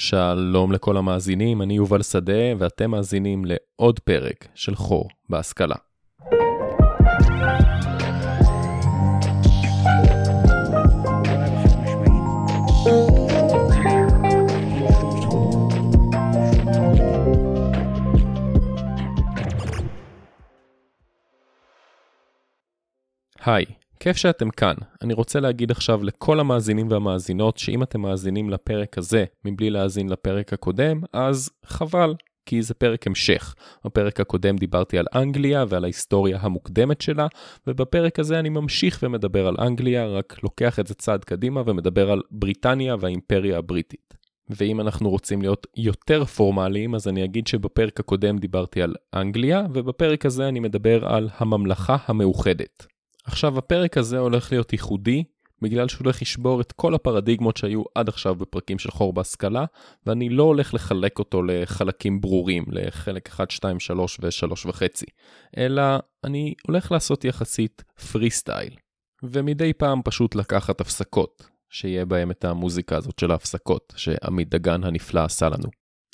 שלום לכל המאזינים, אני יובל שדה ואתם מאזינים לעוד פרק של חור בהשכלה. היי, כיף שאתם כאן. אני רוצה להגיד עכשיו לכל המאזינים והמאזינות שאם אתם מאזינים לפרק הזה מבלי להאזין לפרק הקודם, אז חבל, כי זה פרק המשך. בפרק הקודם דיברתי על אנגליה ועל ההיסטוריה המוקדמת שלה, ובפרק הזה אני ממשיך ומדבר על אנגליה, רק לוקח את זה צעד קדימה ומדבר על בריטניה והאימפריה הבריטית. ואם אנחנו רוצים להיות יותר פורמליים, אז אני אגיד שבפרק הקודם דיברתי על אנגליה, ובפרק הזה אני מדבר על הממלכה המאוחדת. עכשיו הפרק הזה הולך להיות ייחודי, בגלל שהוא הולך לשבור את כל הפרדיגמות שהיו עד עכשיו בפרקים של חור בהשכלה, ואני לא הולך לחלק אותו לחלקים ברורים, לחלק 1, 2, 3 ו3.5, אלא אני הולך לעשות יחסית פרי סטייל, ומדי פעם פשוט לקחת הפסקות, שיהיה בהם את המוזיקה הזאת של ההפסקות, שעמית דגן הנפלא עשה לנו.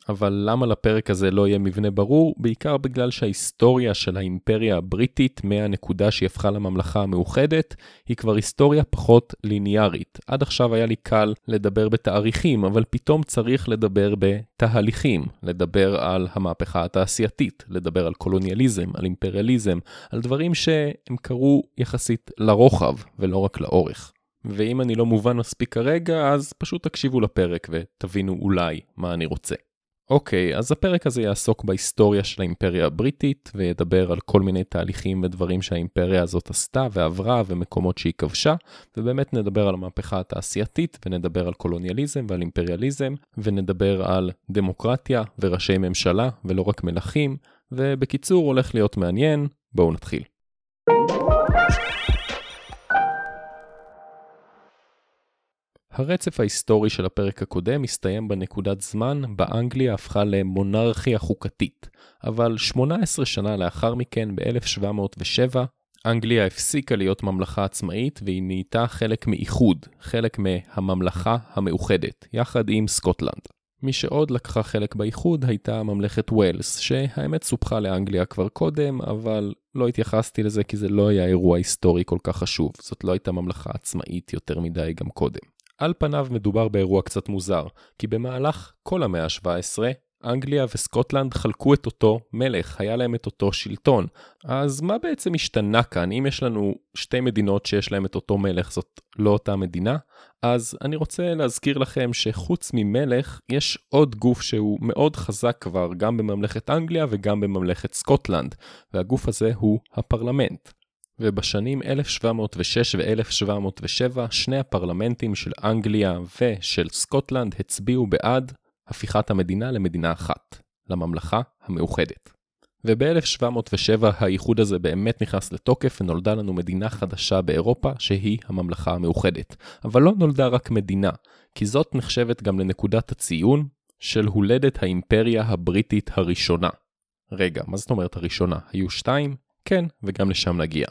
אבל למה לפרק הזה לא יהיה מבנה ברור? בעיקר בגלל שההיסטוריה של האימפריה הבריטית, מהנקודה שהיא הפכה לממלכה המאוחדת, היא כבר היסטוריה פחות ליניארית. עד עכשיו היה לי קל לדבר בתאריכים, אבל פתאום צריך לדבר בתהליכים, לדבר על המהפכה התעשייתית, לדבר על קולוניאליזם, על אימפריאליזם, על דברים שהם קרו יחסית לרוחב ולא רק לאורך. ואם אני לא מובן מספיק כרגע, אז פשוט תקשיבו לפרק ותבינו אולי מה אני רוצה. אוקיי, אז הפרק הזה יעסוק בהיסטוריה של האימפריה הבריטית, וידבר על כל מיני תהליכים ודברים שהאימפריה הזאת עשתה ועברה ומקומות שהיא כבשה, ובאמת נדבר על המהפכה התעשייתית, ונדבר על קולוניאליזם ועל אימפריאליזם, ונדבר על דמוקרטיה וראשי ממשלה ולא רק מלכים, ובקיצור הולך להיות מעניין, בואו נתחיל. הרצף ההיסטורי של הפרק הקודם מסתיים בנקודת זמן באנגליה הפכה למונרכיה חוקתית, אבל 18 שנה לאחר מכן ב-1707 אנגליה הפסיקה להיות ממלכה עצמאית והיא נהייתה חלק מאיחוד, חלק מהממלכה המאוחדת, יחד עם סקוטלנד. מי שעוד לקחה חלק באיחוד הייתה ממלכת וולס, שהאמת סופחה לאנגליה כבר קודם, אבל לא התייחסתי לזה כי זה לא היה אירוע היסטורי כל כך חשוב, זאת לא הייתה ממלכה עצמאית יותר מדי גם קודם. על פניו מדובר באירוע קצת מוזר, כי במהלך כל המאה ה-17, אנגליה וסקוטלנד חלקו את אותו מלך, היה להם את אותו שלטון. אז מה בעצם השתנה כאן? אם יש לנו שתי מדינות שיש להם את אותו מלך, זאת לא אותה מדינה? אז אני רוצה להזכיר לכם שחוץ ממלך, יש עוד גוף שהוא מאוד חזק כבר, גם בממלכת אנגליה וגם בממלכת סקוטלנד, והגוף הזה הוא הפרלמנט. ובשנים 1706 ו-1707 שני הפרלמנטים של אנגליה ושל סקוטלנד הצביעו בעד הפיכת המדינה למדינה אחת, לממלכה המאוחדת. וב-1707 האיחוד הזה באמת נכנס לתוקף ונולדה לנו מדינה חדשה באירופה שהיא הממלכה המאוחדת. אבל לא נולדה רק מדינה, כי זאת נחשבת גם לנקודת הציון של הולדת האימפריה הבריטית הראשונה. רגע, מה זאת אומרת הראשונה? היו שתיים? כן, וגם לשם נגיע.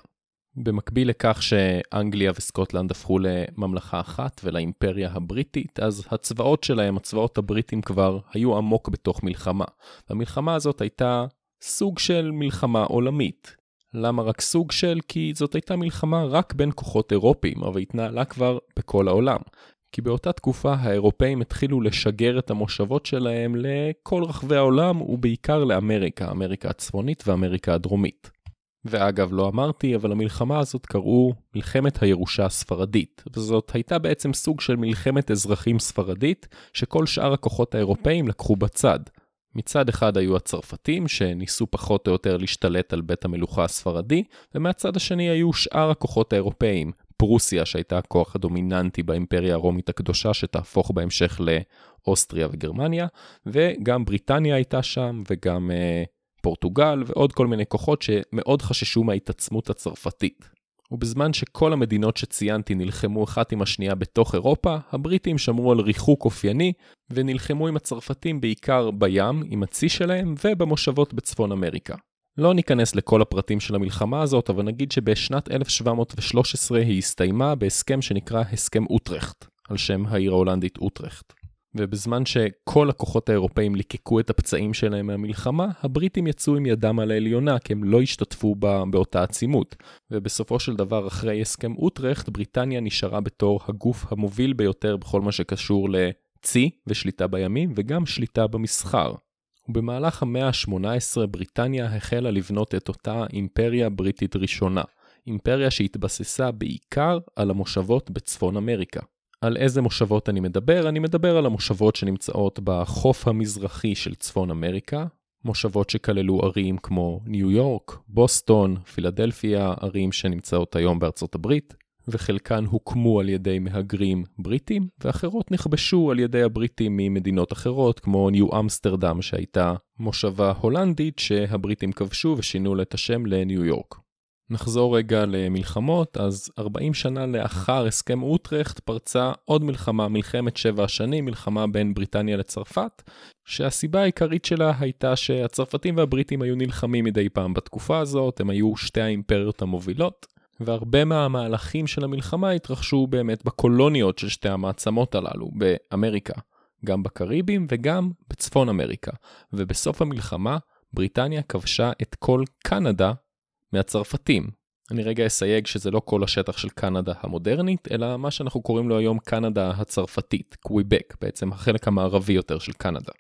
במקביל לכך שאנגליה וסקוטלנד הפכו לממלכה אחת ולאימפריה הבריטית, אז הצבאות שלהם, הצבאות הבריטים כבר היו עמוק בתוך מלחמה. והמלחמה הזאת הייתה סוג של מלחמה עולמית. למה רק סוג של? כי זאת הייתה מלחמה רק בין כוחות אירופיים, אבל התנהלה כבר בכל העולם. כי באותה תקופה האירופאים התחילו לשגר את המושבות שלהם לכל רחבי העולם ובעיקר לאמריקה, אמריקה הצפונית ואמריקה הדרומית. ואגב, לא אמרתי, אבל המלחמה הזאת קראו מלחמת הירושה הספרדית, וזאת הייתה בעצם סוג של מלחמת אזרחים ספרדית, שכל שאר הכוחות האירופאים לקחו בצד. מצד אחד היו הצרפתים, שניסו פחות או יותר להשתלט על בית המלוכה הספרדי, ומהצד השני היו שאר הכוחות האירופאים, פרוסיה שהייתה הכוח הדומיננטי באימפריה הרומית הקדושה, שתהפוך בהמשך לאוסטריה וגרמניה, וגם בריטניה הייתה שם, וגם פורטוגל ועוד כל מיני כוחות שמאוד חששו מההתעצמות הצרפתית. ובזמן שכל המדינות שציינתי נלחמו אחת עם השנייה בתוך אירופה, הבריטים שמרו על ריחוק אופייני ונלחמו עם הצרפתים בעיקר בים, עם הצי שלהם ובמושבות בצפון אמריקה. לא ניכנס לכל הפרטים של המלחמה הזאת, אבל נגיד שבשנת 1713 היא הסתיימה בהסכם שנקרא הסכם אוטרכט, על שם העיר ההולנדית אוטרכט. ובזמן שכל הכוחות האירופאים ליקקו את הפצעים שלהם מהמלחמה, הבריטים יצאו עם ידם על העליונה, כי הם לא השתתפו באותה עצימות. ובסופו של דבר, אחרי הסכם אוטרכט, בריטניה נשארה בתור הגוף המוביל ביותר בכל מה שקשור לצי ושליטה בימים, וגם שליטה במסחר. ובמהלך המאה ה-18, בריטניה החלה לבנות את אותה אימפריה בריטית ראשונה. אימפריה שהתבססה בעיקר על המושבות בצפון אמריקה. על איזה מושבות אני מדבר? אני מדבר על המושבות שנמצאות בחוף המזרחי של צפון אמריקה, מושבות שכללו ערים כמו ניו יורק, בוסטון, פילדלפיה, ערים שנמצאות היום בארצות הברית, וחלקן הוקמו על ידי מהגרים בריטים, ואחרות נכבשו על ידי הבריטים ממדינות אחרות, כמו ניו אמסטרדם שהייתה מושבה הולנדית שהבריטים כבשו ושינו לה את השם לניו יורק. נחזור רגע למלחמות, אז 40 שנה לאחר הסכם אוטרכט פרצה עוד מלחמה, מלחמת 7 השנים, מלחמה בין בריטניה לצרפת, שהסיבה העיקרית שלה הייתה שהצרפתים והבריטים היו נלחמים מדי פעם בתקופה הזאת, הם היו שתי האימפריות המובילות, והרבה מהמהלכים של המלחמה התרחשו באמת בקולוניות של שתי המעצמות הללו, באמריקה, גם בקריבים וגם בצפון אמריקה, ובסוף המלחמה בריטניה כבשה את כל קנדה, מהצרפתים. אני רגע אסייג שזה לא כל השטח של קנדה המודרנית, אלא מה שאנחנו קוראים לו היום קנדה הצרפתית, קוויבק, בעצם החלק המערבי יותר של קנדה.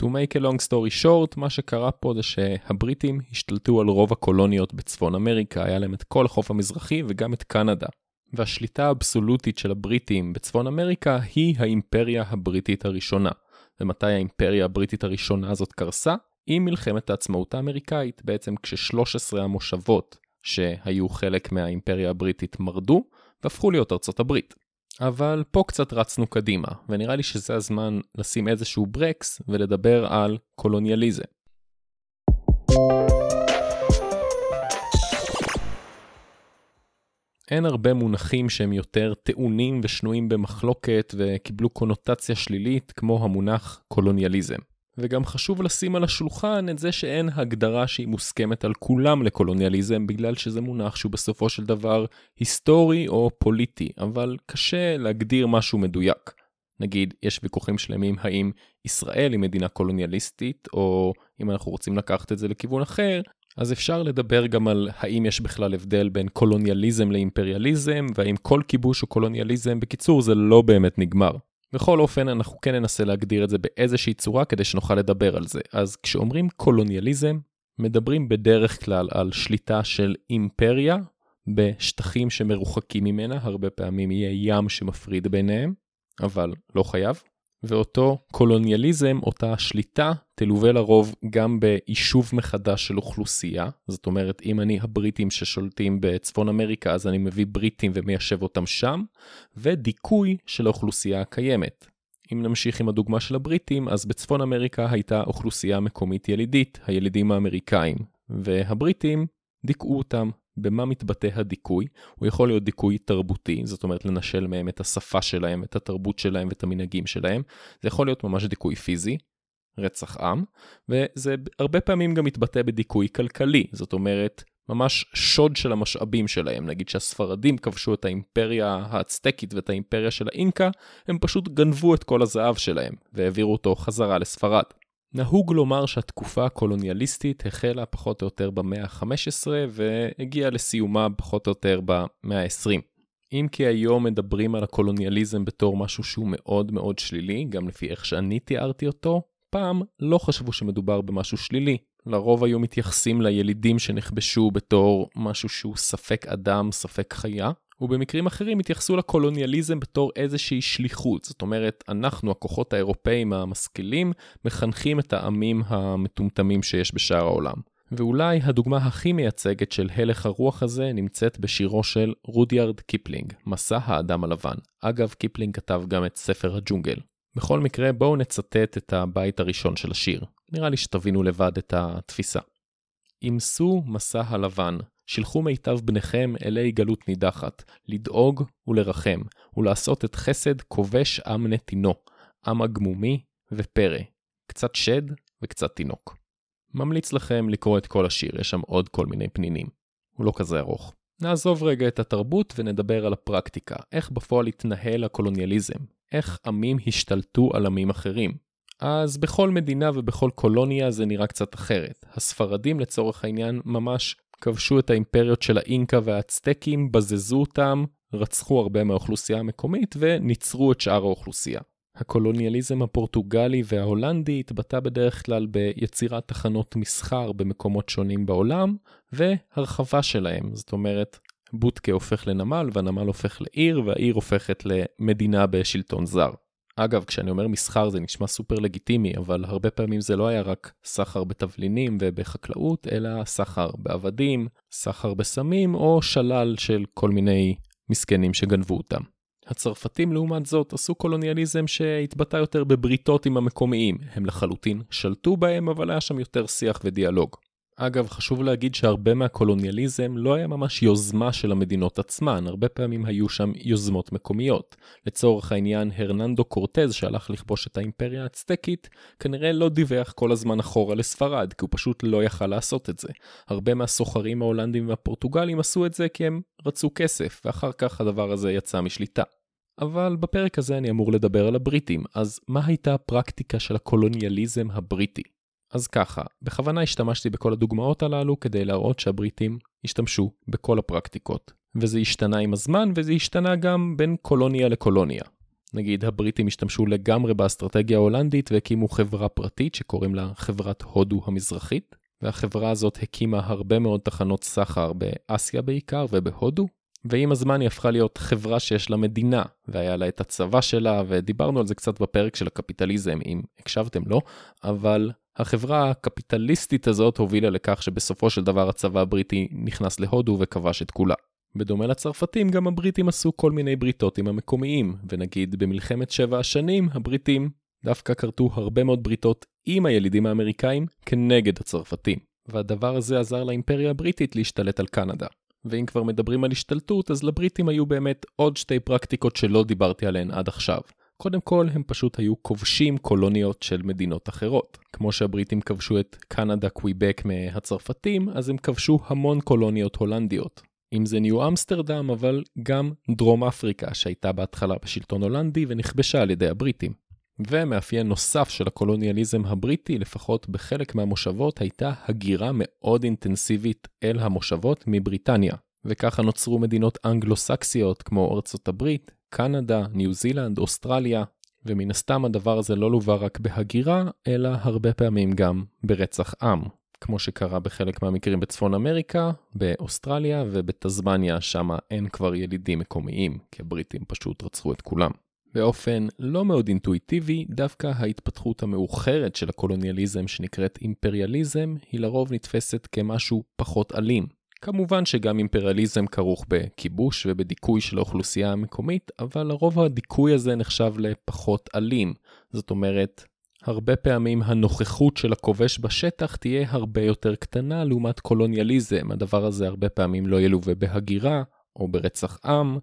To make a long story short, מה שקרה פה זה שהבריטים השתלטו על רוב הקולוניות בצפון אמריקה, היה להם את כל החוף המזרחי וגם את קנדה. והשליטה האבסולוטית של הבריטים בצפון אמריקה היא האימפריה הבריטית הראשונה. ומתי האימפריה הבריטית הראשונה הזאת קרסה? עם מלחמת העצמאות האמריקאית, בעצם כש-13 המושבות שהיו חלק מהאימפריה הבריטית מרדו, והפכו להיות ארצות הברית. אבל פה קצת רצנו קדימה, ונראה לי שזה הזמן לשים איזשהו ברקס ולדבר על קולוניאליזם. אין הרבה מונחים שהם יותר טעונים ושנויים במחלוקת וקיבלו קונוטציה שלילית כמו המונח קולוניאליזם. וגם חשוב לשים על השולחן את זה שאין הגדרה שהיא מוסכמת על כולם לקולוניאליזם, בגלל שזה מונח שהוא בסופו של דבר היסטורי או פוליטי, אבל קשה להגדיר משהו מדויק. נגיד, יש ויכוחים שלמים האם ישראל היא מדינה קולוניאליסטית, או אם אנחנו רוצים לקחת את זה לכיוון אחר, אז אפשר לדבר גם על האם יש בכלל הבדל בין קולוניאליזם לאימפריאליזם, והאם כל כיבוש הוא קולוניאליזם. בקיצור, זה לא באמת נגמר. בכל אופן, אנחנו כן ננסה להגדיר את זה באיזושהי צורה כדי שנוכל לדבר על זה. אז כשאומרים קולוניאליזם, מדברים בדרך כלל על שליטה של אימפריה בשטחים שמרוחקים ממנה, הרבה פעמים יהיה ים שמפריד ביניהם, אבל לא חייב. ואותו קולוניאליזם, אותה שליטה, תלווה לרוב גם ביישוב מחדש של אוכלוסייה. זאת אומרת, אם אני הבריטים ששולטים בצפון אמריקה, אז אני מביא בריטים ומיישב אותם שם, ודיכוי של האוכלוסייה הקיימת. אם נמשיך עם הדוגמה של הבריטים, אז בצפון אמריקה הייתה אוכלוסייה מקומית ילידית, הילידים האמריקאים, והבריטים דיכאו אותם. במה מתבטא הדיכוי? הוא יכול להיות דיכוי תרבותי, זאת אומרת לנשל מהם את השפה שלהם, את התרבות שלהם ואת המנהגים שלהם. זה יכול להיות ממש דיכוי פיזי, רצח עם, וזה הרבה פעמים גם מתבטא בדיכוי כלכלי, זאת אומרת ממש שוד של המשאבים שלהם. נגיד שהספרדים כבשו את האימפריה האצטקית ואת האימפריה של האינקה, הם פשוט גנבו את כל הזהב שלהם והעבירו אותו חזרה לספרד. נהוג לומר שהתקופה הקולוניאליסטית החלה פחות או יותר במאה ה-15 והגיעה לסיומה פחות או יותר במאה ה-20. אם כי היום מדברים על הקולוניאליזם בתור משהו שהוא מאוד מאוד שלילי, גם לפי איך שאני תיארתי אותו, פעם לא חשבו שמדובר במשהו שלילי. לרוב היו מתייחסים לילידים שנכבשו בתור משהו שהוא ספק אדם, ספק חיה. ובמקרים אחרים התייחסו לקולוניאליזם בתור איזושהי שליחות. זאת אומרת, אנחנו, הכוחות האירופאים המשכילים, מחנכים את העמים המטומטמים שיש בשאר העולם. ואולי הדוגמה הכי מייצגת של הלך הרוח הזה נמצאת בשירו של רודיארד קיפלינג, מסע האדם הלבן. אגב, קיפלינג כתב גם את ספר הג'ונגל. בכל מקרה, בואו נצטט את הבית הראשון של השיר. נראה לי שתבינו לבד את התפיסה. אימסו מסע הלבן. שלחו מיטב בניכם אלי גלות נידחת, לדאוג ולרחם, ולעשות את חסד כובש עם נתינו, עם הגמומי ופרא, קצת שד וקצת תינוק. ממליץ לכם לקרוא את כל השיר, יש שם עוד כל מיני פנינים. הוא לא כזה ארוך. נעזוב רגע את התרבות ונדבר על הפרקטיקה, איך בפועל התנהל הקולוניאליזם, איך עמים השתלטו על עמים אחרים. אז בכל מדינה ובכל קולוניה זה נראה קצת אחרת. הספרדים לצורך העניין ממש כבשו את האימפריות של האינקה והאצטקים, בזזו אותם, רצחו הרבה מהאוכלוסייה המקומית וניצרו את שאר האוכלוסייה. הקולוניאליזם הפורטוגלי וההולנדי התבטא בדרך כלל ביצירת תחנות מסחר במקומות שונים בעולם והרחבה שלהם. זאת אומרת, בוטקה הופך לנמל והנמל הופך לעיר והעיר הופכת למדינה בשלטון זר. אגב, כשאני אומר מסחר זה נשמע סופר לגיטימי, אבל הרבה פעמים זה לא היה רק סחר בתבלינים ובחקלאות, אלא סחר בעבדים, סחר בסמים או שלל של כל מיני מסכנים שגנבו אותם. הצרפתים לעומת זאת עשו קולוניאליזם שהתבטא יותר בבריתות עם המקומיים. הם לחלוטין שלטו בהם, אבל היה שם יותר שיח ודיאלוג. אגב, חשוב להגיד שהרבה מהקולוניאליזם לא היה ממש יוזמה של המדינות עצמן, הרבה פעמים היו שם יוזמות מקומיות. לצורך העניין, הרננדו קורטז שהלך לכבוש את האימפריה האצטקית, כנראה לא דיווח כל הזמן אחורה לספרד, כי הוא פשוט לא יכל לעשות את זה. הרבה מהסוחרים ההולנדים והפורטוגלים עשו את זה כי הם רצו כסף, ואחר כך הדבר הזה יצא משליטה. אבל בפרק הזה אני אמור לדבר על הבריטים, אז מה הייתה הפרקטיקה של הקולוניאליזם הבריטי? אז ככה, בכוונה השתמשתי בכל הדוגמאות הללו כדי להראות שהבריטים השתמשו בכל הפרקטיקות. וזה השתנה עם הזמן וזה השתנה גם בין קולוניה לקולוניה. נגיד, הבריטים השתמשו לגמרי באסטרטגיה ההולנדית והקימו חברה פרטית שקוראים לה חברת הודו המזרחית. והחברה הזאת הקימה הרבה מאוד תחנות סחר באסיה בעיקר ובהודו. ועם הזמן היא הפכה להיות חברה שיש לה מדינה, והיה לה את הצבא שלה, ודיברנו על זה קצת בפרק של הקפיטליזם, אם הקשבתם לו, אבל החברה הקפיטליסטית הזאת הובילה לכך שבסופו של דבר הצבא הבריטי נכנס להודו וכבש את כולה. בדומה לצרפתים, גם הבריטים עשו כל מיני בריתות עם המקומיים, ונגיד במלחמת 7 השנים, הבריטים דווקא קרתו הרבה מאוד בריתות עם הילידים האמריקאים כנגד הצרפתים, והדבר הזה עזר לאימפריה הבריטית להשתלט על קנדה. ואם כבר מדברים על השתלטות, אז לבריטים היו באמת עוד 2 פרקטיקות שלא דיברתי עליהן עד עכשיו. קודם כל, הם פשוט היו כובשים קולוניות של מדינות אחרות. כמו שהבריטים כבשו את קנדה, קוויבק מהצרפתים, אז הם כבשו המון קולוניות הולנדיות. אם זה ניו אמסטרדם, אבל גם דרום אפריקה, שהייתה בהתחלה בשלטון הולנדי ונכבשה על ידי הבריטים. ומאפיין נוסף של הקולוניאליזם הבריטי, לפחות בחלק מהמושבות, הייתה הגירה מאוד אינטנסיבית אל המושבות מבריטניה. וככה נוצרו מדינות אנגלו-סקסיות כמו ארצות הברית, קנדה, ניו זילנד, אוסטרליה, ומן הסתם הדבר הזה לא לווה רק בהגירה, אלא הרבה פעמים גם ברצח עם. כמו שקרה בחלק מהמקרים בצפון אמריקה, באוסטרליה ובתזמניה, שמה אין כבר ילידים מקומיים, כי הבריטים פשוט רצחו את כולם. באופן לא מאוד אינטואיטיבי, דווקא ההתפתחות המאוחרת של הקולוניאליזם שנקראת אימפריאליזם, היא לרוב נתפסת כמשהו פחות אלים. כמובן שגם אימפריאליזם כרוך בכיבוש ובדיכוי של האוכלוסייה המקומית, אבל לרוב הדיכוי הזה נחשב לפחות אלים. זאת אומרת, הרבה פעמים הנוכחות של הכובש בשטח תהיה הרבה יותר קטנה לעומת קולוניאליזם. הדבר הזה הרבה פעמים לא ילווה בהגירה או ברצח עם,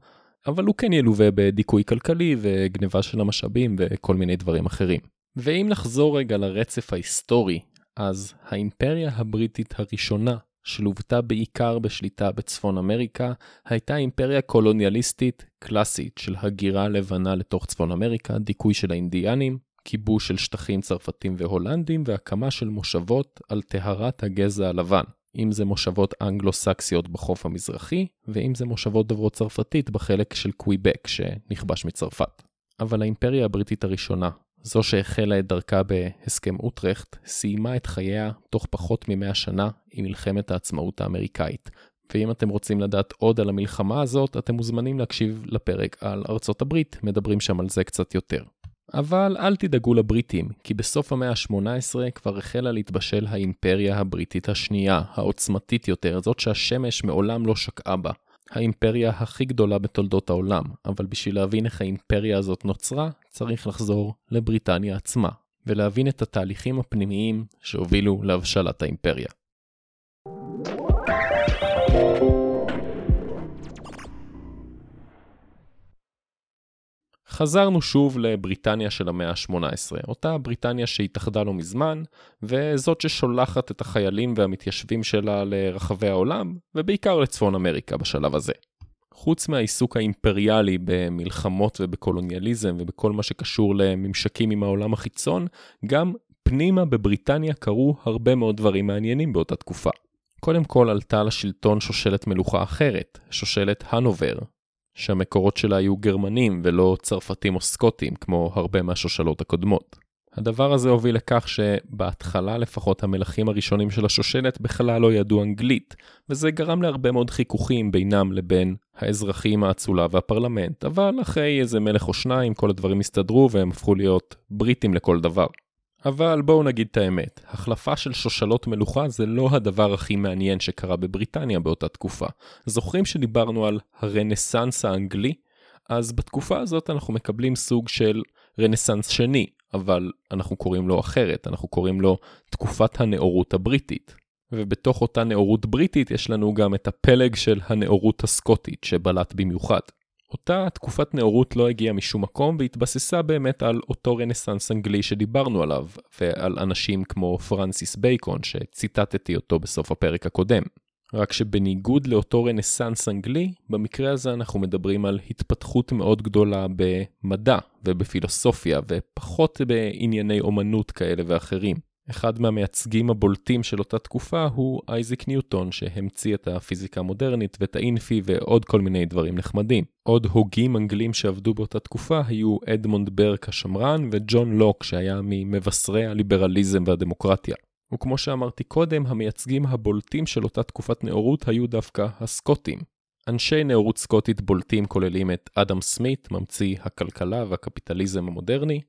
אבל הוא כן ילווה בדיכוי כלכלי וגניבה של המשאבים וכל מיני דברים אחרים. ואם נחזור רגע לרצף ההיסטורי, אז האימפריה הבריטית הראשונה שלוותה בעיקר בשליטה בצפון אמריקה, הייתה אימפריה קולוניאליסטית קלאסית של הגירה לבנה לתוך צפון אמריקה, דיכוי של האינדיאנים, כיבוש של שטחים צרפתים והולנדים והקמה של מושבות על טהרת הגזע הלבן. אם זה מושבות אנגלו-סקסיות בחוף המזרחי, ואם זה מושבות דוברות צרפתית בחלק של קוויבק שנכבש מצרפת. אבל האימפריה הבריטית הראשונה, זו שהחלה את דרכה בהסכם אוטרכט, סיימה את חייה תוך פחות מ100 שנה עם מלחמת העצמאות האמריקאית. ואם אתם רוצים לדעת עוד על המלחמה הזאת, אתם מוזמנים להקשיב לפרק על ארצות הברית, מדברים שם על זה קצת יותר. אבל אל תדאגו לבריטים, כי בסוף המאה ה-18 כבר החלה להתבשל האימפריה הבריטית השנייה, העוצמתית יותר, זאת שהשמש מעולם לא שקעה בה. האימפריה הכי גדולה בתולדות העולם, אבל בשביל להבין איך האימפריה הזאת נוצרה, צריך לחזור לבריטניה עצמה, ולהבין את התהליכים הפנימיים שהובילו להבשלת האימפריה. חזרנו שוב לבריטניה של המאה ה-18, אותה בריטניה שהתאחדה לא מזמן, וזאת ששולחת את החיילים והמתיישבים שלה לרחבי העולם, ובעיקר לצפון אמריקה בשלב הזה. חוץ מהעיסוק האימפריאלי במלחמות ובקולוניאליזם ובכל מה שקשור לממשקים עם העולם החיצון, גם פנימה בבריטניה קרו הרבה מאוד דברים מעניינים באותה תקופה. קודם כל עלתה לשלטון שושלת מלוכה אחרת, שושלת הנובר, שהמקורות שלה היו גרמנים ולא צרפתים או סקוטים כמו הרבה מהשושלות הקודמות. הדבר הזה הוביל לכך שבהתחלה לפחות המלכים הראשונים של השושלת בכלל לא ידעו אנגלית, וזה גרם להרבה מאוד חיכוכים בינם לבין האזרחים, האצולה והפרלמנט, אבל אחרי איזה מלך או שניים כל הדברים הסתדרו והם הפכו להיות בריטים לכל דבר. אבל בואו נגיד את האמת, החלפה של שושלות מלוכה זה לא הדבר הכי מעניין שקרה בבריטניה באותה תקופה. זוכרים שדיברנו על הרנסנס האנגלי? אז בתקופה הזאת אנחנו מקבלים סוג של רנסנס שני, אבל אנחנו קוראים לו אחרת, אנחנו קוראים לו תקופת הנאורות הבריטית. ובתוך אותה נאורות בריטית יש לנו גם את הפלג של הנאורות הסקוטית שבלט במיוחד. אותה תקופת נאורות לא הגיעה משום מקום והתבססה באמת על אותו רנסנס אנגלי שדיברנו עליו, ועל אנשים כמו פרנסיס בייקון שציטטתי אותו בסוף הפרק הקודם. רק שבניגוד לאותו רנסנס אנגלי, במקרה הזה אנחנו מדברים על התפתחות מאוד גדולה במדע ובפילוסופיה ופחות בענייני אומנות כאלה ואחרים. אחד מהמייצגים הבולטים של אותה תקופה הוא אייזיק ניוטון שהמציא את הפיזיקה המודרנית ואת האינפי ועוד כל מיני דברים נחמדים. עוד הוגים אנגלים שעבדו באותה תקופה היו אדמונד ברק השמרן וג'ון לוק שהיה ממבשרי הליברליזם והדמוקרטיה. וכמו שאמרתי קודם, המייצגים הבולטים של אותה תקופת נאורות היו דווקא הסקוטים. אנשי נאורות סקוטית בולטים כוללים את אדם סמית, ממציא הכלכלה והקפיטליזם המודרני,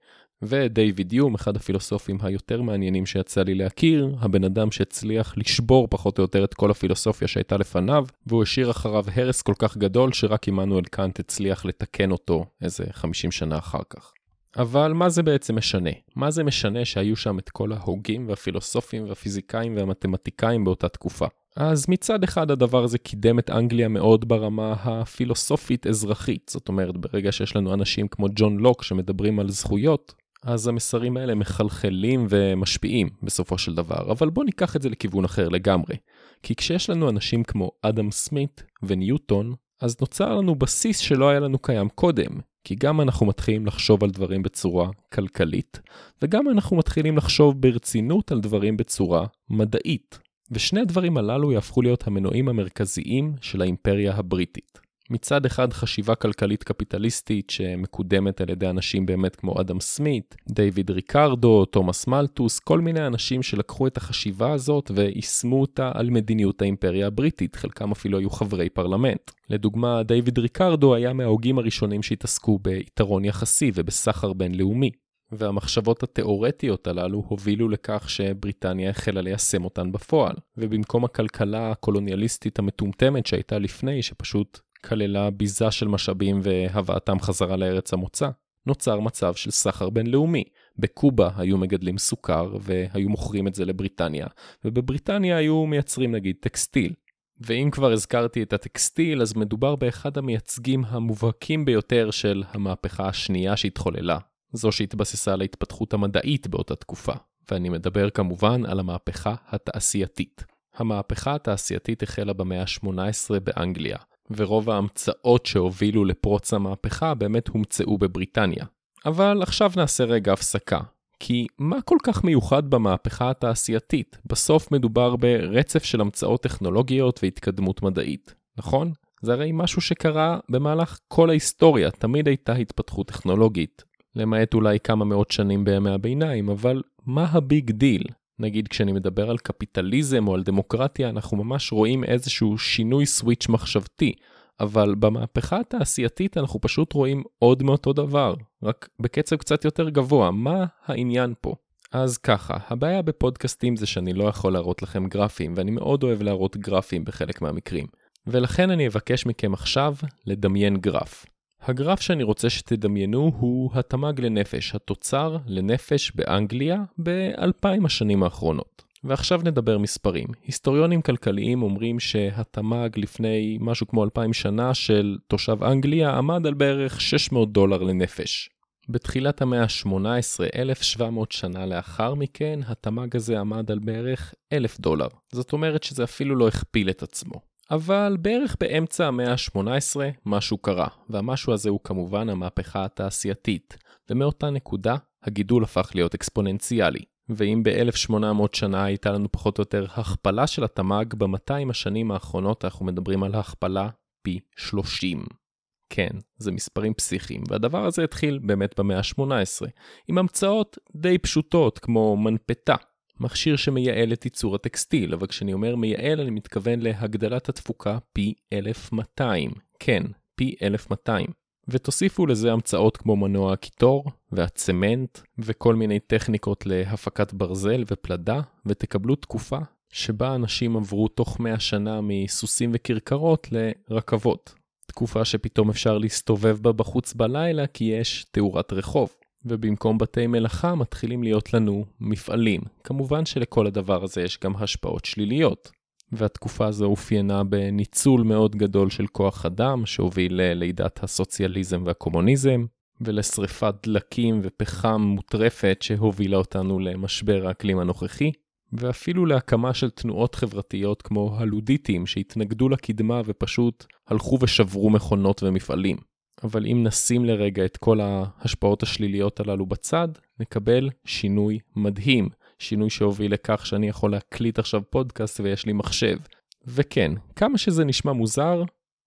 ודייויד יום, אחד הפילוסופים היותר מעניינים שיצא לי להכיר, הבן אדם שהצליח לשבור פחות או יותר את כל הפילוסופיה שהייתה לפניו, והוא השאיר אחריו הרס כל כך גדול שרק עמנואל קאנט הצליח לתקן אותו איזה 50 שנה אחר כך. אבל מה זה בעצם משנה? מה זה משנה שהיו שם את כל ההוגים והפילוסופים והפיזיקאים והמתמטיקאים באותה תקופה? אז מצד אחד הדבר הזה קידם את אנגליה מאוד ברמה הפילוסופית-אזרחית, זאת אומרת ברגע שיש לנו אנשים כמו ג'ון לוק שמדברים על זכויות, אז המסרים האלה מחלחלים ומשפיעים בסופו של דבר, אבל בוא ניקח את זה לכיוון אחר לגמרי. כי כשיש לנו אנשים כמו אדם סמית וניוטון, אז נוצר לנו בסיס שלא היה לנו קיים קודם, כי גם אנחנו מתחילים לחשוב על דברים בצורה כלכלית, וגם אנחנו מתחילים לחשוב ברצינות על דברים בצורה מדעית. ושני הדברים הללו יהפכו להיות המנועים המרכזיים של האימפריה הבריטית. מצד אחד חשיבה כלכלית קפיטליסטית שמקודמת על ידי אנשים באמת כמו אדם סמית, דייויד ריקרדו, תומאס מלטוס, כל מיני אנשים שלקחו את החשיבה הזאת ויישמו אותה על מדיניות האימפריה הבריטית, חלקם אפילו היו חברי פרלמנט. לדוגמה, דייויד ריקרדו היה מההוגים הראשונים שהתעסקו ביתרון יחסי ובסחר בינלאומי, והמחשבות התיאורטיות הללו הובילו לכך שבריטניה החלה ליישם אותן בפועל, ובמקום הכלכלה הקולוניאליסטית המטומטמת שהייתה לפני שפשוט כללה ביזה של משאבים והבאתם חזרה לארץ המוצא, נוצר מצב של סחר בינלאומי. בקובה היו מגדלים סוכר והיו מוכרים את זה לבריטניה, ובבריטניה היו מייצרים נגיד טקסטיל. ואם כבר הזכרתי את הטקסטיל, אז מדובר באחד המייצגים המובהקים ביותר של המהפכה השנייה שהתחוללה, זו שהתבססה על ההתפתחות המדעית באותה תקופה, ואני מדבר כמובן על המהפכה התעשייתית. המהפכה התעשייתית החלה במאה ה-18 באנגליה, ורוב ההמצאות שהובילו לפרוץ המהפכה באמת הומצאו בבריטניה. אבל עכשיו נעשה רגע הפסקה, כי מה כל כך מיוחד במהפכה התעשייתית? בסוף מדובר ברצף של המצאות טכנולוגיות והתקדמות מדעית, נכון? זה הרי משהו שקרה במהלך כל ההיסטוריה, תמיד הייתה התפתחות טכנולוגית, למעט אולי כמה מאות שנים בימי הביניים, אבל מה הביג דיל? נגיד כשאני מדבר על קפיטליזם או על דמוקרטיה, אנחנו ממש רואים איזשהו שינוי סוויץ' מחשבתי, אבל במהפכה התעשייתית אנחנו פשוט רואים עוד מאותו דבר, רק בקצב קצת יותר גבוה. מה העניין פה? אז ככה, הבעיה בפודקאסטים זה שאני לא יכול להראות לכם גרפים, ואני מאוד אוהב להראות גרפים בחלק מהמקרים, ולכן אני אבקש מכם עכשיו לדמיין גרף. הגרף שאני רוצה שתדמיינו הוא התמ"ג לנפש, התוצר לנפש באנגליה ב-2000 השנים האחרונות. ועכשיו נדבר מספרים. היסטוריונים כלכליים אומרים שהתמ"ג לפני משהו כמו 2000 שנה של תושב אנגליה עמד על בערך $600 לנפש. בתחילת המאה ה-18, 1700 שנה לאחר מכן, התמ"ג הזה עמד על בערך $1,000. זאת אומרת שזה אפילו לא הכפיל את עצמו. אבל בערך באמצע המאה ה-18 משהו קרה, והמשהו הזה הוא כמובן המהפכה התעשייתית, ומאותה נקודה הגידול הפך להיות אקספוננציאלי. ואם ב-1800 שנה הייתה לנו פחות או יותר הכפלה של התמ"ג, ב-200 השנים האחרונות אנחנו מדברים על הכפלה פי 30. כן, זה מספרים פסיכיים, והדבר הזה התחיל באמת במאה ה-18, עם המצאות די פשוטות כמו מנפתה, מכשיר שמייעל את ייצור הטקסטיל, אבל כשאני אומר מייעל אני מתכוון להגדלת התפוקה פי 1200, כן, פי 1200. ותוסיפו לזה המצאות כמו מנוע הקיטור והצמנט וכל מיני טכניקות להפקת ברזל ופלדה, ותקבלו תקופה שבה אנשים עברו תוך 100 שנה מסוסים וקרקרות לרכבות. תקופה שפתאום אפשר להסתובב בה בחוץ בלילה כי יש תאורת רחוב. ובמקום בתי מלאכה מתחילים להיות לנו מפעלים. כמובן שלכל הדבר הזה יש גם השפעות שליליות. והתקופה הזו אופיינה בניצול מאוד גדול של כוח אדם שהוביל ללידת הסוציאליזם והקומוניזם, ולשריפת דלקים ופחם מוטרפת שהובילה אותנו למשבר האקלים הנוכחי, ואפילו להקמה של תנועות חברתיות כמו הלודיטים שהתנגדו לקדמה ופשוט הלכו ושברו מכונות ומפעלים. אבל אם נשים לרגע את כל ההשפעות השליליות הללו בצד, נקבל שינוי מדהים. שינוי שהוביל לכך שאני יכול להקליט עכשיו פודקאסט ויש לי מחשב. וכן, כמה שזה נשמע מוזר,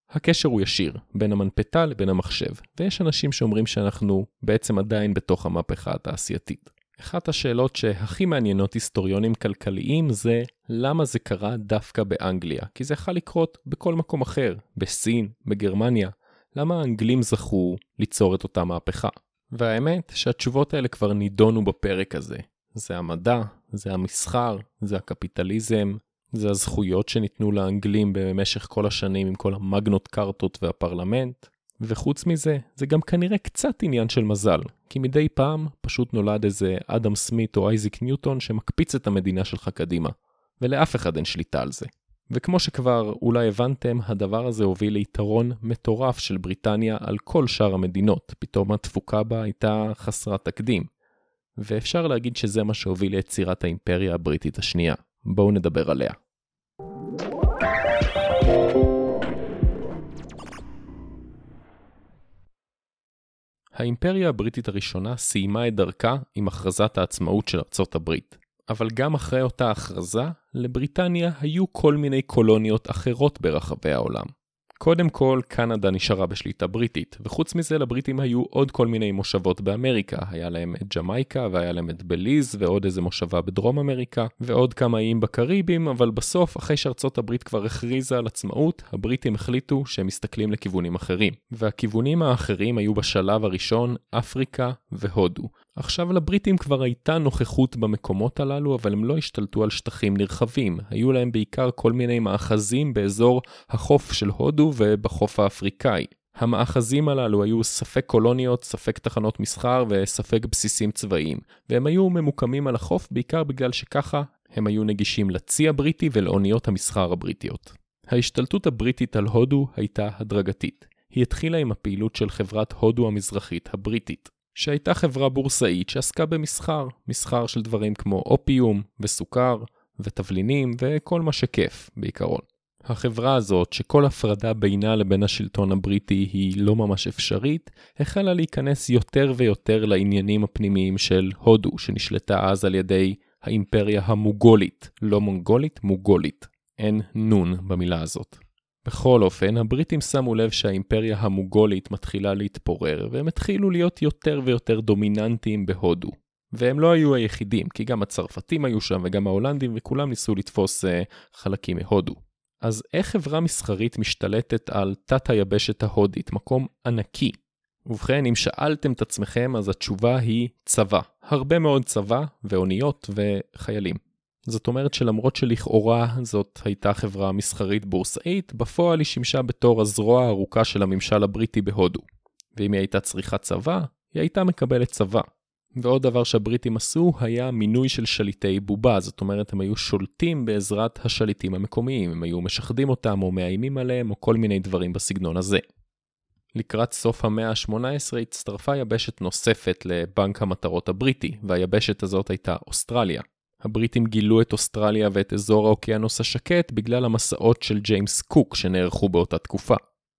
הקשר הוא ישיר בין המנפתה לבין המחשב. ויש אנשים שאומרים שאנחנו בעצם עדיין בתוך המהפכה התעשייתית. אחת השאלות שהכי מעניינות היסטוריונים כלכליים זה למה זה קרה דווקא באנגליה. כי זה יכול לקרות בכל מקום אחר, בסין, בגרמניה. למה האנגלים זכו ליצור את אותה מהפכה? והאמת שהתשובות האלה כבר נידונו בפרק הזה. זה המדע, זה המסחר, זה הקפיטליזם, זה הזכויות שניתנו לאנגלים במשך כל השנים עם כל המגנות קרטות והפרלמנט. וחוץ מזה, זה גם כנראה קצת עניין של מזל, כי מדי פעם פשוט נולד איזה אדם סמית או אייזיק ניוטון שמקפיץ את המדינה שלך קדימה, ולאף אחד אין שליטה על זה. וכמו שכבר אולי הבנתם, הדבר הזה הוביל ליתרון מטורף של בריטניה על כל שאר המדינות, פתאום התפוקה בה הייתה חסרת תקדים. ואפשר להגיד שזה מה שהוביל ליצירת האימפריה הבריטית השנייה. בואו נדבר עליה. האימפריה הבריטית הראשונה סיימה את דרכה עם הכרזת העצמאות של ארצות הברית. אבל גם אחרי אותה הכרזה, לבריטניה היו כל מיני קולוניות אחרות ברחבי העולם. קודם כל, קנדה נשארה בשליטה בריטית, וחוץ מזה לבריטים היו עוד כל מיני מושבות באמריקה, היה להם את ג'מייקה, והיה להם את בליז, ועוד איזה מושבה בדרום אמריקה, ועוד כמה איים בקריבים, אבל בסוף, אחרי שארצות הברית כבר הכריזה על עצמאות, הבריטים החליטו שהם מסתכלים לכיוונים אחרים. והכיוונים האחרים היו בשלב הראשון, אפריקה והודו. עכשיו לבריטים כבר הייתה נוכחות במקומות הללו, אבל הם לא השתלטו על שטחים נרחבים. היו להם בעיקר כל מיני מאחזים באזור החוף של הודו ובחוף האפריקאי. המאחזים הללו היו ספק קולוניות, ספק תחנות מסחר וספק בסיסים צבאיים. והם היו ממוקמים על החוף בעיקר בגלל שככה הם היו נגישים לצי הבריטי ולעוניות המסחר הבריטיות. ההשתלטות הבריטית על הודו הייתה הדרגתית. היא התחילה עם הפעילות של חברת הודו המזרחית הבריטית. שהייתה חברה בורסאית שעסקה במסחר, מסחר של דברים כמו אופיום וסוכר ותבלינים וכל מה שכיף בעיקרון. החברה הזאת, שכל הפרדה בינה לבין השלטון הבריטי היא לא ממש אפשרית, החלה להיכנס יותר ויותר לעניינים הפנימיים של הודו, שנשלטה אז על ידי האימפריה המוגולית, לא מונגולית, מוגולית. אין נון במילה הזאת. בכל אופן, הבריטים שמו לב שהאימפריה המוגולית מתחילה להתפורר, והם התחילו להיות יותר ויותר דומיננטיים בהודו. והם לא היו היחידים, כי גם הצרפתים היו שם וגם ההולנדים, וכולם ניסו לתפוס חלקים מהודו. אז איך חברה מסחרית משתלטת על תת היבשת ההודית, מקום ענקי? ובכן, אם שאלתם את עצמכם, אז התשובה היא צבא. הרבה מאוד צבא ואוניות וחיילים. זאת אומרת שלמרות שלכאורה זאת הייתה חברה מסחרית בורסאית, בפועל היא שימשה בתור הזרוע הארוכה של הממשל הבריטי בהודו. ואם היא הייתה צריכה צבא, היא הייתה מקבלת צבא. ועוד דבר שהבריטים עשו היה מינוי של שליטי בובה, זאת אומרת הם היו שולטים בעזרת השליטים המקומיים, הם היו משחדים אותם או מאיימים עליהם או כל מיני דברים בסגנון הזה. לקראת סוף המאה ה-18 הצטרפה יבשת נוספת לבנק המטרות הבריטי, והיבשת הזאת הייתה אוסטרליה. הבריטים גילו את אוסטרליה ואת אזור האוקיינוס השקט בגלל המסעות של ג'יימס קוק שנערכו באותה תקופה.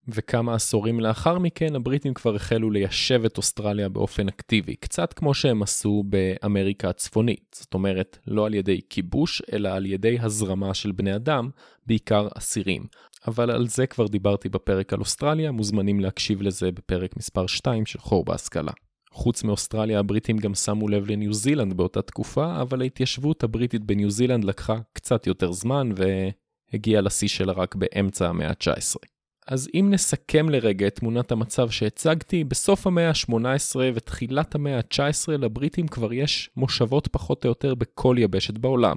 וכמה עשורים לאחר מכן הבריטים כבר החלו ליישב את אוסטרליה באופן אקטיבי, קצת כמו שהם עשו באמריקה הצפונית, זאת אומרת לא על ידי כיבוש אלא על ידי הזרמה של בני אדם, בעיקר אסירים. אבל על זה כבר דיברתי בפרק על אוסטרליה, מוזמנים להקשיב לזה בפרק מספר 2 של חור בהשכלה. חוץ מאוסטרליה הבריטים גם שמו לב לניו זילנד באותה תקופה, אבל ההתיישבות הבריטית בניו זילנד לקחה קצת יותר זמן והגיעה לשיא שלה רק באמצע המאה ה-19. אז אם נסכם לרגע את תמונת המצב שהצגתי, בסוף המאה ה-18 ותחילת המאה ה-19 לבריטים כבר יש מושבות פחות או יותר בכל יבשת בעולם.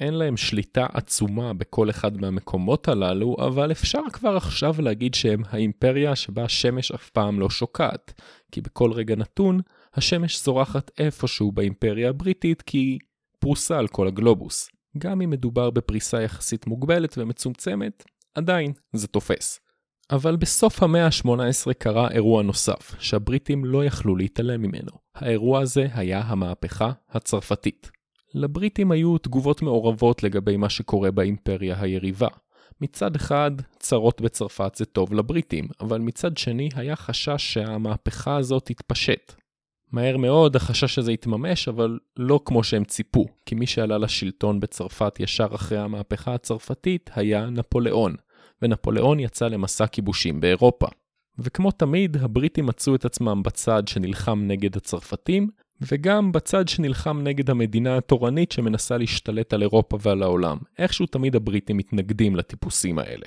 אין להם שליטה עצומה בכל אחד מהמקומות הללו, אבל אפשר כבר עכשיו להגיד שהם האימפריה שבה השמש אף פעם לא שוקעת, כי בכל רגע נתון השמש זורחת איפשהו באימפריה הבריטית, כי היא פרוסה על כל הגלובוס. גם אם מדובר בפריסה יחסית מוגבלת ומצומצמת, עדיין זה תופס. אבל בסוף המאה ה-18 קרה אירוע נוסף, שהבריטים לא יכלו להתעלם ממנו. האירוע הזה היה המהפכה הצרפתית. לבריטים היו תגובות מעורבות לגבי מה שקורה באימפריה היריבה. מצד אחד, צרות בצרפת זה טוב לבריטים, אבל מצד שני היה חשש שהמהפכה הזאת תתפשט. מהר מאוד החשש הזה התממש, אבל לא כמו שהם ציפו, כי מי שעלה לשלטון בצרפת ישר אחרי המהפכה הצרפתית היה נפוליאון. ונפוליאון יצא למסע כיבושים באירופה. וכמו תמיד, הבריטים מצאו את עצמם בצד שנלחם נגד הצרפתים, וגם בצד שנלחם נגד המדינה התורנית שמנסה להשתלט על אירופה ועל העולם. איכשהו תמיד הבריטים מתנגדים לטיפוסים האלה.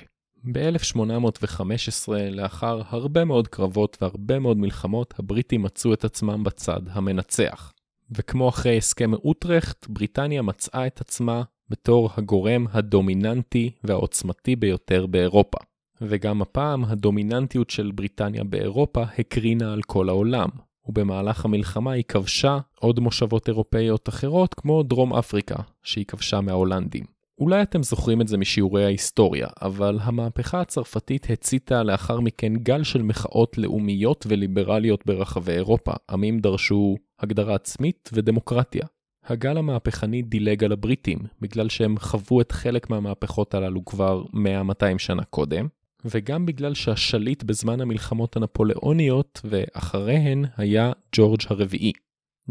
ב-1815, לאחר הרבה מאוד קרבות והרבה מאוד מלחמות, הבריטים מצאו את עצמם בצד המנצח. וכמו אחרי הסכם אוטרכט, בריטניה מצאה את עצמה בתור הגורם הדומיננטי והעוצמתי ביותר באירופה. וגם הפעם הדומיננטיות של בריטניה באירופה הקרינה על כל העולם, ובמהלך המלחמה היא כבשה עוד מושבות אירופאיות אחרות כמו דרום אפריקה, שהיא כבשה מההולנדים. אולי אתם זוכרים את זה משיעורי ההיסטוריה, אבל המהפכה הצרפתית הציתה לאחר מכן גל של מחאות לאומיות וליברליות ברחבי אירופה. עמים דרשו הגדרה עצמית ודמוקרטיה. הגל המהפכני דילג על הבריטים, בגלל שהם חוו את חלק מהמהפכות הללו כבר 100-200 שנה קודם, וגם בגלל שהשליט בזמן המלחמות הנפוליאוניות ואחריהן היה ג'ורג' הרביעי.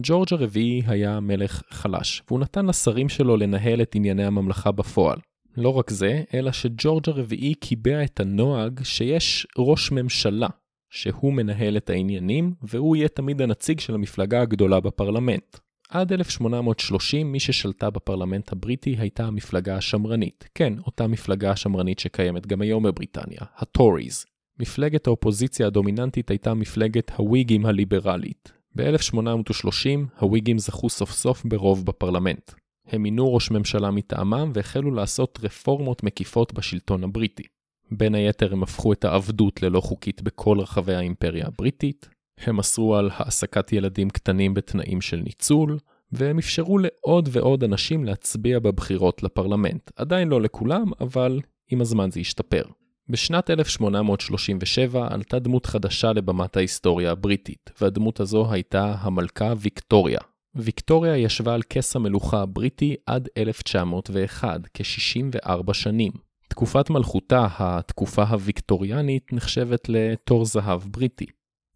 ג'ורג' הרביעי היה מלך חלש, והוא נתן לשרים שלו לנהל את ענייני הממלכה בפועל. לא רק זה, אלא שג'ורג' הרביעי קיבע את הנוהג שיש ראש ממשלה, שהוא מנהל את העניינים, והוא יהיה תמיד הנציג של המפלגה הגדולה בפרלמנט. עד 1830 מי ששלטה בפרלמנט הבריטי הייתה המפלגה השמרנית. כן, אותה מפלגה השמרנית שקיימת גם היום בבריטניה, הטוריז. מפלגת האופוזיציה הדומיננטית הייתה מפלגת הוויגים הליברלית. ב-1830 הוויגים זכו סוף סוף ברוב בפרלמנט. הם מינו ראש ממשלה מטעמם והחלו לעשות רפורמות מקיפות בשלטון הבריטי. בין היתר הם הפכו את העבדות ללא חוקית בכל רחבי האימפריה הבריטית. הם אסרו על העסקת ילדים קטנים בתנאים של ניצול, והם אפשרו לעוד ועוד אנשים להצביע בבחירות לפרלמנט. עדיין לא לכולם, אבל עם הזמן זה ישתפר. בשנת 1837 עלתה דמות חדשה לבמת ההיסטוריה הבריטית, והדמות הזו הייתה המלכה ויקטוריה. ויקטוריה ישבה על כס המלוכה הבריטי עד 1901, כ-64 שנים. תקופת מלכותה, התקופה הוויקטוריאנית, נחשבת לתור זהב בריטי.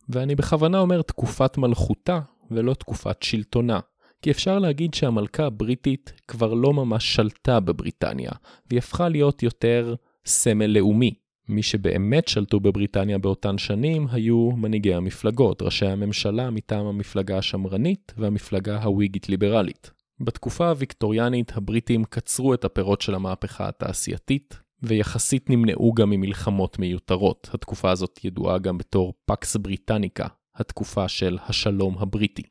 ואני בכוונה אומר תקופת מלכותה ולא תקופת שלטונה, כי אפשר להגיד שהמלכה הבריטית כבר לא ממש שלטה בבריטניה, והיא הפכה להיות יותר סמל לאומי. מי שבאמת שלטו בבריטניה באותן שנים היו מנהיגי המפלגות, ראשי הממשלה מטעם המפלגה השמרנית והמפלגה הוויגית ליברלית. בתקופה הוויקטוריאנית הבריטים קצרו את הפירות של המהפכה התעשייתית, ויחסית נמנעו גם ממלחמות מיותרות. התקופה הזאת ידועה גם בתור פקס בריטניקה, התקופה של השלום הבריטי.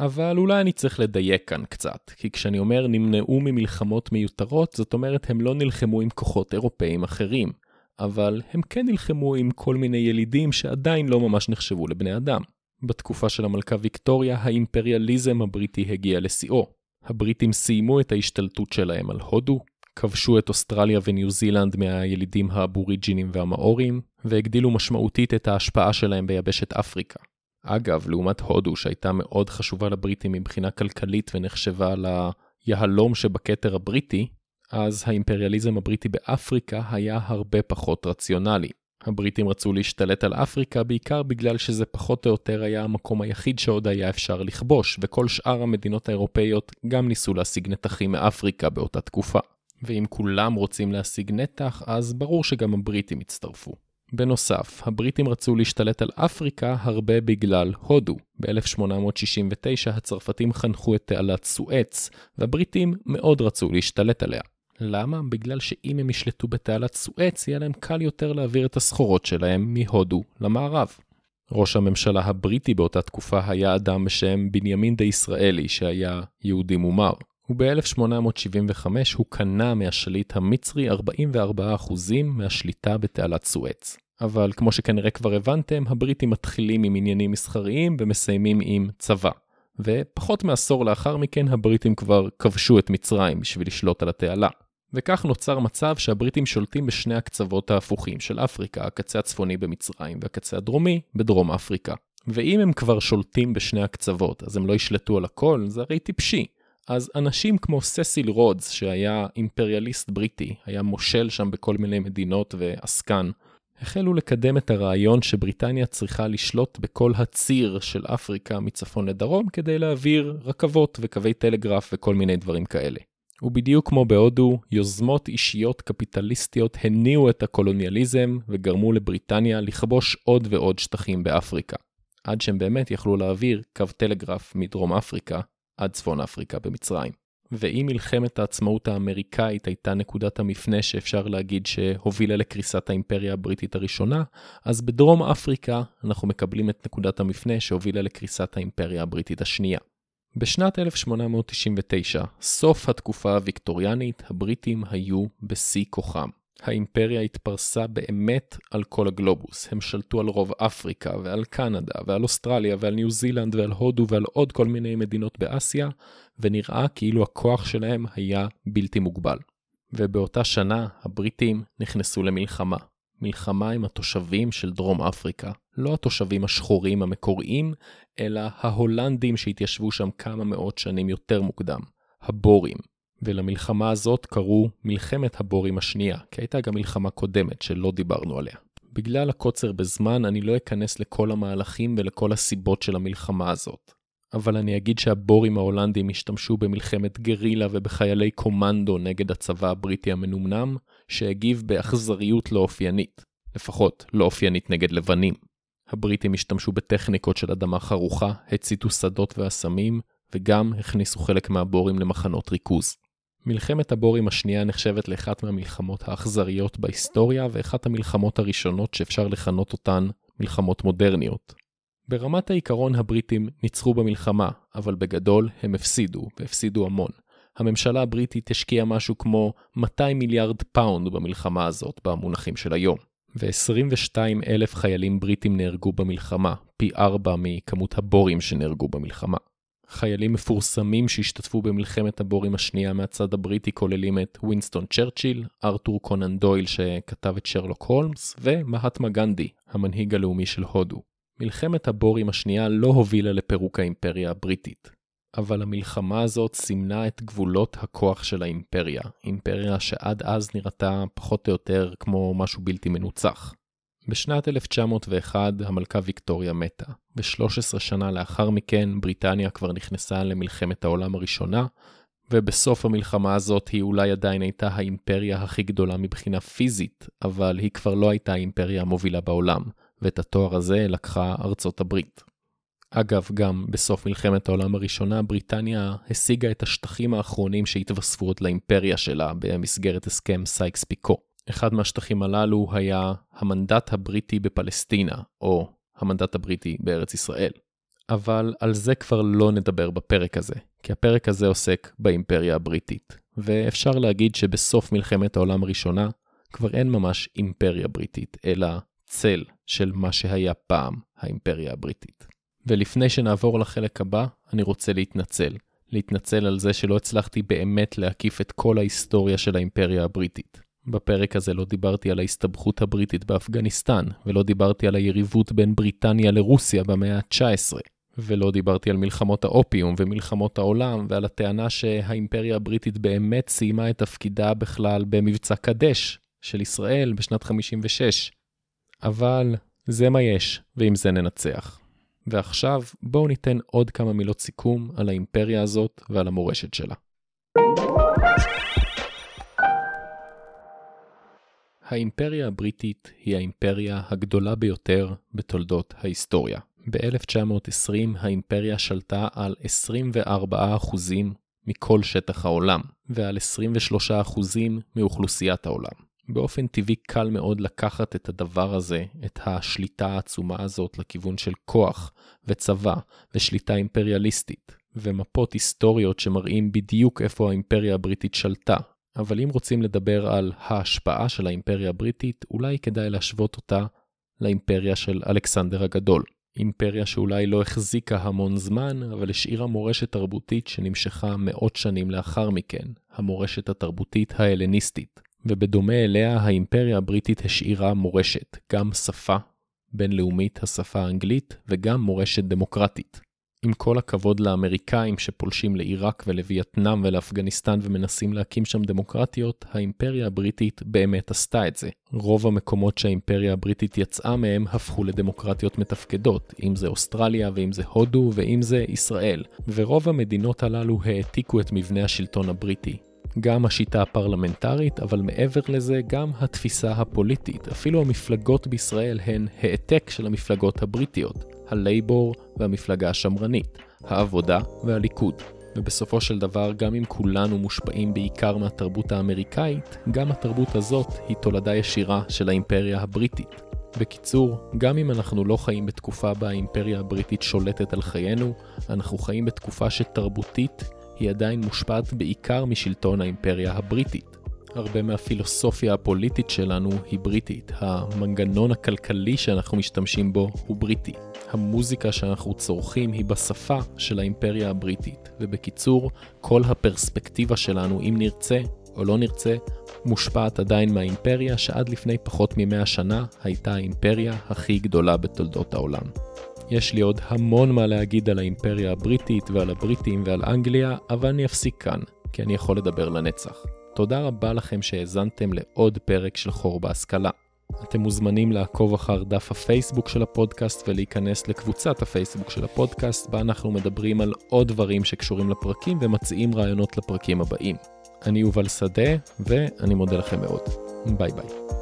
אבל אולי אני צריך לדייק כאן קצת, כי כשאני אומר נמנעו ממלחמות מיותרות, זאת אומרת הם לא נלחמו עם כוחות אירופאים אחרים, אבל הם כן נלחמו עם כל מיני ילידים שעדיין לא ממש נחשבו לבני אדם. בתקופה של המלכה ויקטוריה, האימפריאליזם הבריטי הגיע לשיאו. הבריטים סיימו את ההשתלטות שלהם על הודו, כבשו את אוסטרליה וניו זילנד מהילידים האבוריג'ינים והמאורים, והגדילו משמעותית את ההשפעה שלהם ביבשת אפריקה. אגב, לעומת הודו, שהייתה מאוד חשובה לבריטים מבחינה כלכלית ונחשבה יהלום שבכתר הבריטי, אז האימפריאליזם הבריטי באפריקה היה הרבה פחות רציונלי. הבריטים רצו להשתלט על אפריקה בעיקר בגלל שזה פחות או יותר היה המקום היחיד שעוד היה אפשר לכבוש, וכל שאר המדינות האירופאיות גם ניסו להשיג נתחים מאפריקה באותה תקופה. ואם כולם רוצים להשיג נתח, אז ברור שגם הבריטים הצטרפו. בנוסף, הבריטים רצו להשתלט על אפריקה הרבה בגלל הודו. ב-1869 הצרפתים חנכו את תעלת סואץ, והבריטים מאוד רצו להשתלט עליה. למה? בגלל שאם הם ישלטו בתעלת סואץ, יהיה להם קל יותר להעביר את הסחורות שלהם מהודו למערב. ראש הממשלה הבריטי באותה תקופה היה אדם בשם בנימין די ישראלי, שהיה יהודי מומר. וב-1875 הוא קנה מהשליט המצרי 44% מהשליטה בתעלת סואץ. אבל כמו שכנראה כבר הבנתם, הבריטים מתחילים עם עניינים מסחריים ומסיימים עם צבא. ופחות מעשור לאחר מכן הבריטים כבר כבשו את מצרים בשביל לשלוט על התעלה. וכך נוצר מצב שהבריטים שולטים בשני הקצוות ההפוכים של אפריקה, הקצה הצפוני במצרים והקצה הדרומי בדרום אפריקה. ואם הם כבר שולטים בשני הקצוות, אז הם לא ישלטו על הכל, זה הרי טיפשי. אז אנשים כמו ססיל רודס, שהיה אימפריאליסט בריטי, היה מושל שם בכל מיני מדינות ועסקן, החלו לקדם את הרעיון שבריטניה צריכה לשלוט בכל הציר של אפריקה מצפון לדרום כדי להעביר רכבות וקווי טלגרף וכל מיני דברים כאלה. ובדיוק כמו בהודו, יוזמות אישיות קפיטליסטיות הניעו את הקולוניאליזם וגרמו לבריטניה לכבוש עוד ועוד שטחים באפריקה, עד שהם באמת יכלו להעביר קו טלגרף מדרום אפריקה עד צפון אפריקה במצרים. ואם מלחמת העצמאות האמריקאית הייתה נקודת המפנה שאפשר להגיד שהובילה לקריסת האימפריה הבריטית הראשונה, אז בדרום אפריקה אנחנו מקבלים את נקודת המפנה שהובילה לקריסת האימפריה הבריטית השנייה. בשנת 1899, סוף התקופה הוויקטוריאנית, הבריטים היו בשיא כוחם. האימפריה התפרסה באמת על כל הגלובוס. הם שלטו על רוב אפריקה ועל קנדה ועל אוסטרליה ועל ניו זילנד ועל הודו ועל עוד כל מיני מדינות באסיה, ונראה כאילו הכוח שלהם היה בלתי מוגבל. ובאותה שנה הבריטים נכנסו למלחמה. מלחמה עם התושבים של דרום אפריקה. לא התושבים השחורים המקוריים, אלא ההולנדים שהתיישבו שם כמה מאות שנים יותר מוקדם. הבורים. ולמלחמה הזאת קראו מלחמת הבורים השנייה, כי הייתה גם מלחמה קודמת שלא דיברנו עליה. בגלל הקוצר בזמן אני לא אכנס לכל המהלכים ולכל הסיבות של המלחמה הזאת. אבל אני אגיד שהבורים ההולנדים השתמשו במלחמת גרילה ובחיילי קומנדו נגד הצבא הבריטי המנומנם, שהגיב באכזריות לא אופיינית, לפחות לא אופיינית נגד לבנים. הבריטים השתמשו בטכניקות של אדמה חרוכה, הציתו שדות ואסמים, וגם הכניסו חלק מהבורים למחנות ריכוז. מלחמת הבורים השנייה נחשבת לאחת מהמלחמות האכזריות בהיסטוריה, ואחת המלחמות הראשונות שאפשר לכנות אותן מלחמות מודרניות. ברמת העיקרון הבריטים ניצחו במלחמה, אבל בגדול הם הפסידו, והפסידו המון. הממשלה הבריטית השקיעה משהו כמו 200 מיליארד פאונד במלחמה הזאת, במונחים של היום. ו-22,000 חיילים בריטים נהרגו במלחמה, פי 4 מכמות הבורים שנהרגו במלחמה. חיילים מפורסמים שהשתתפו במלחמת הבורים השנייה מהצד הבריטי כוללים את ווינסטון צ'רצ'יל, ארתור קונן דויל שכתב את שרלוק הולמס, ומהטמה גנדי, המנהיג הלאומי של הודו. מלחמת הבורים השנייה לא הובילה לפירוק האימפריה הבריטית. אבל המלחמה הזאת סימנה את גבולות הכוח של האימפריה. אימפריה שעד אז נראתה פחות או יותר כמו משהו בלתי מנוצח. בשנת 1901 המלכה ויקטוריה מתה, ו-13 שנה לאחר מכן בריטניה כבר נכנסה למלחמת העולם הראשונה, ובסוף המלחמה הזאת היא אולי עדיין הייתה האימפריה הכי גדולה מבחינה פיזית, אבל היא כבר לא הייתה האימפריה המובילה בעולם, ואת התואר הזה לקחה ארצות הברית. אגב, גם בסוף מלחמת העולם הראשונה בריטניה השיגה את השטחים האחרונים שהתווספו עוד לאימפריה שלה במסגרת הסכם סייקס-פיקו. אחד מהשטחים הללו היה המנדט הבריטי בפלסטינה, או המנדט הבריטי בארץ ישראל. אבל על זה כבר לא נדבר בפרק הזה, כי הפרק הזה עוסק באימפריה הבריטית. ואפשר להגיד שבסוף מלחמת העולם הראשונה כבר אין ממש אימפריה בריטית, אלא צל של מה שהיה פעם האימפריה הבריטית. ולפני שנעבור לחלק הבא, אני רוצה להתנצל על זה שלא הצלחתי באמת להקיף את כל ההיסטוריה של האימפריה הבריטית. בפרק הזה לא דיברתי על ההסתבכות הבריטית באפגניסטן, ולא דיברתי על היריבות בין בריטניה לרוסיה במאה ה-19, ולא דיברתי על מלחמות האופיום ומלחמות העולם, ועל הטענה שהאימפריה הבריטית באמת סיימה את תפקידה בכלל במבצע קדש של ישראל בשנת 56. אבל זה מה יש, ועם זה ננצח. ועכשיו בואו ניתן עוד כמה מילות סיכום על האימפריה הזאת ועל המורשת שלה. האימפריה הבריטית היא האימפריה הגדולה ביותר בתולדות ההיסטוריה. ב-1920 האימפריה שלטה על 24% מכל שטח העולם, ועל 23% מאוכלוסיית העולם. באופן טבעי קל מאוד לקחת את הדבר הזה, את השליטה העצומה הזאת לכיוון של כוח וצבא ושליטה אימפריאליסטית, ומפות היסטוריות שמראים בדיוק איפה האימפריה הבריטית שלטה. אבל אם רוצים לדבר על ההשפעה של האימפריה הבריטית, אולי כדאי להשוות אותה לאימפריה של אלכסנדר הגדול. אימפריה שאולי לא החזיקה המון זמן, אבל השאירה מורשת תרבותית שנמשכה מאות שנים לאחר מכן, המורשת התרבותית ההלניסטית. ובדומה אליה, האימפריה הבריטית השאירה מורשת, גם שפה בינלאומית, השפה האנגלית, וגם מורשת דמוקרטית. עם כל הכבוד לאמריקאים שפולשים לעיראק ולווייטנאם ולאפגניסטן ומנסים להקים שם דמוקרטיות, האימפריה הבריטית באמת עשתה את זה. רוב המקומות שהאימפריה הבריטית יצאה מהם הפכו לדמוקרטיות מתפקדות, אם זה אוסטרליה ואם זה הודו ואם זה ישראל. ורוב המדינות הללו העתיקו את מבנה השלטון הבריטי. גם השיטה הפרלמנטרית, אבל מעבר לזה גם התפיסה הפוליטית. אפילו המפלגות בישראל הן העתק של המפלגות הבריטיות, הלייבור והמפלגה השמרנית, העבודה והליכוד. ובסופו של דבר, גם אם כולנו מושפעים בעיקר מהתרבות האמריקאית, גם התרבות הזאת היא תולדה ישירה של האימפריה הבריטית. בקיצור, גם אם אנחנו לא חיים בתקופה בה האימפריה הבריטית שולטת על חיינו, אנחנו חיים בתקופה שתרבותית היא עדיין מושפעת בעיקר משלטון האימפריה הבריטית. הרבה מהפילוסופיה הפוליטית שלנו היא בריטית, המנגנון הכלכלי שאנחנו משתמשים בו הוא בריטי. המוזיקה שאנחנו צורכים היא בשפה של האימפריה הבריטית, ובקיצור, כל הפרספקטיבה שלנו, אם נרצה או לא נרצה, מושפעת עדיין מהאימפריה שעד לפני פחות מ-100 שנה הייתה האימפריה הכי גדולה בתולדות העולם. יש לי עוד המון מה להגיד על האימפריה הבריטית ועל הבריטים ועל אנגליה, אבל אני אפסיק כאן, כי אני יכול לדבר לנצח. תודה רבה לכם שהאזנתם לעוד פרק של חור בהשכלה. אתם מוזמנים לעקוב אחר דף הפייסבוק של הפודקאסט ולהיכנס לקבוצת הפייסבוק של הפודקאסט, בה אנחנו מדברים על עוד דברים שקשורים לפרקים ומציעים רעיונות לפרקים הבאים. אני יובל שדה, ואני מודה לכם מאוד. ביי ביי.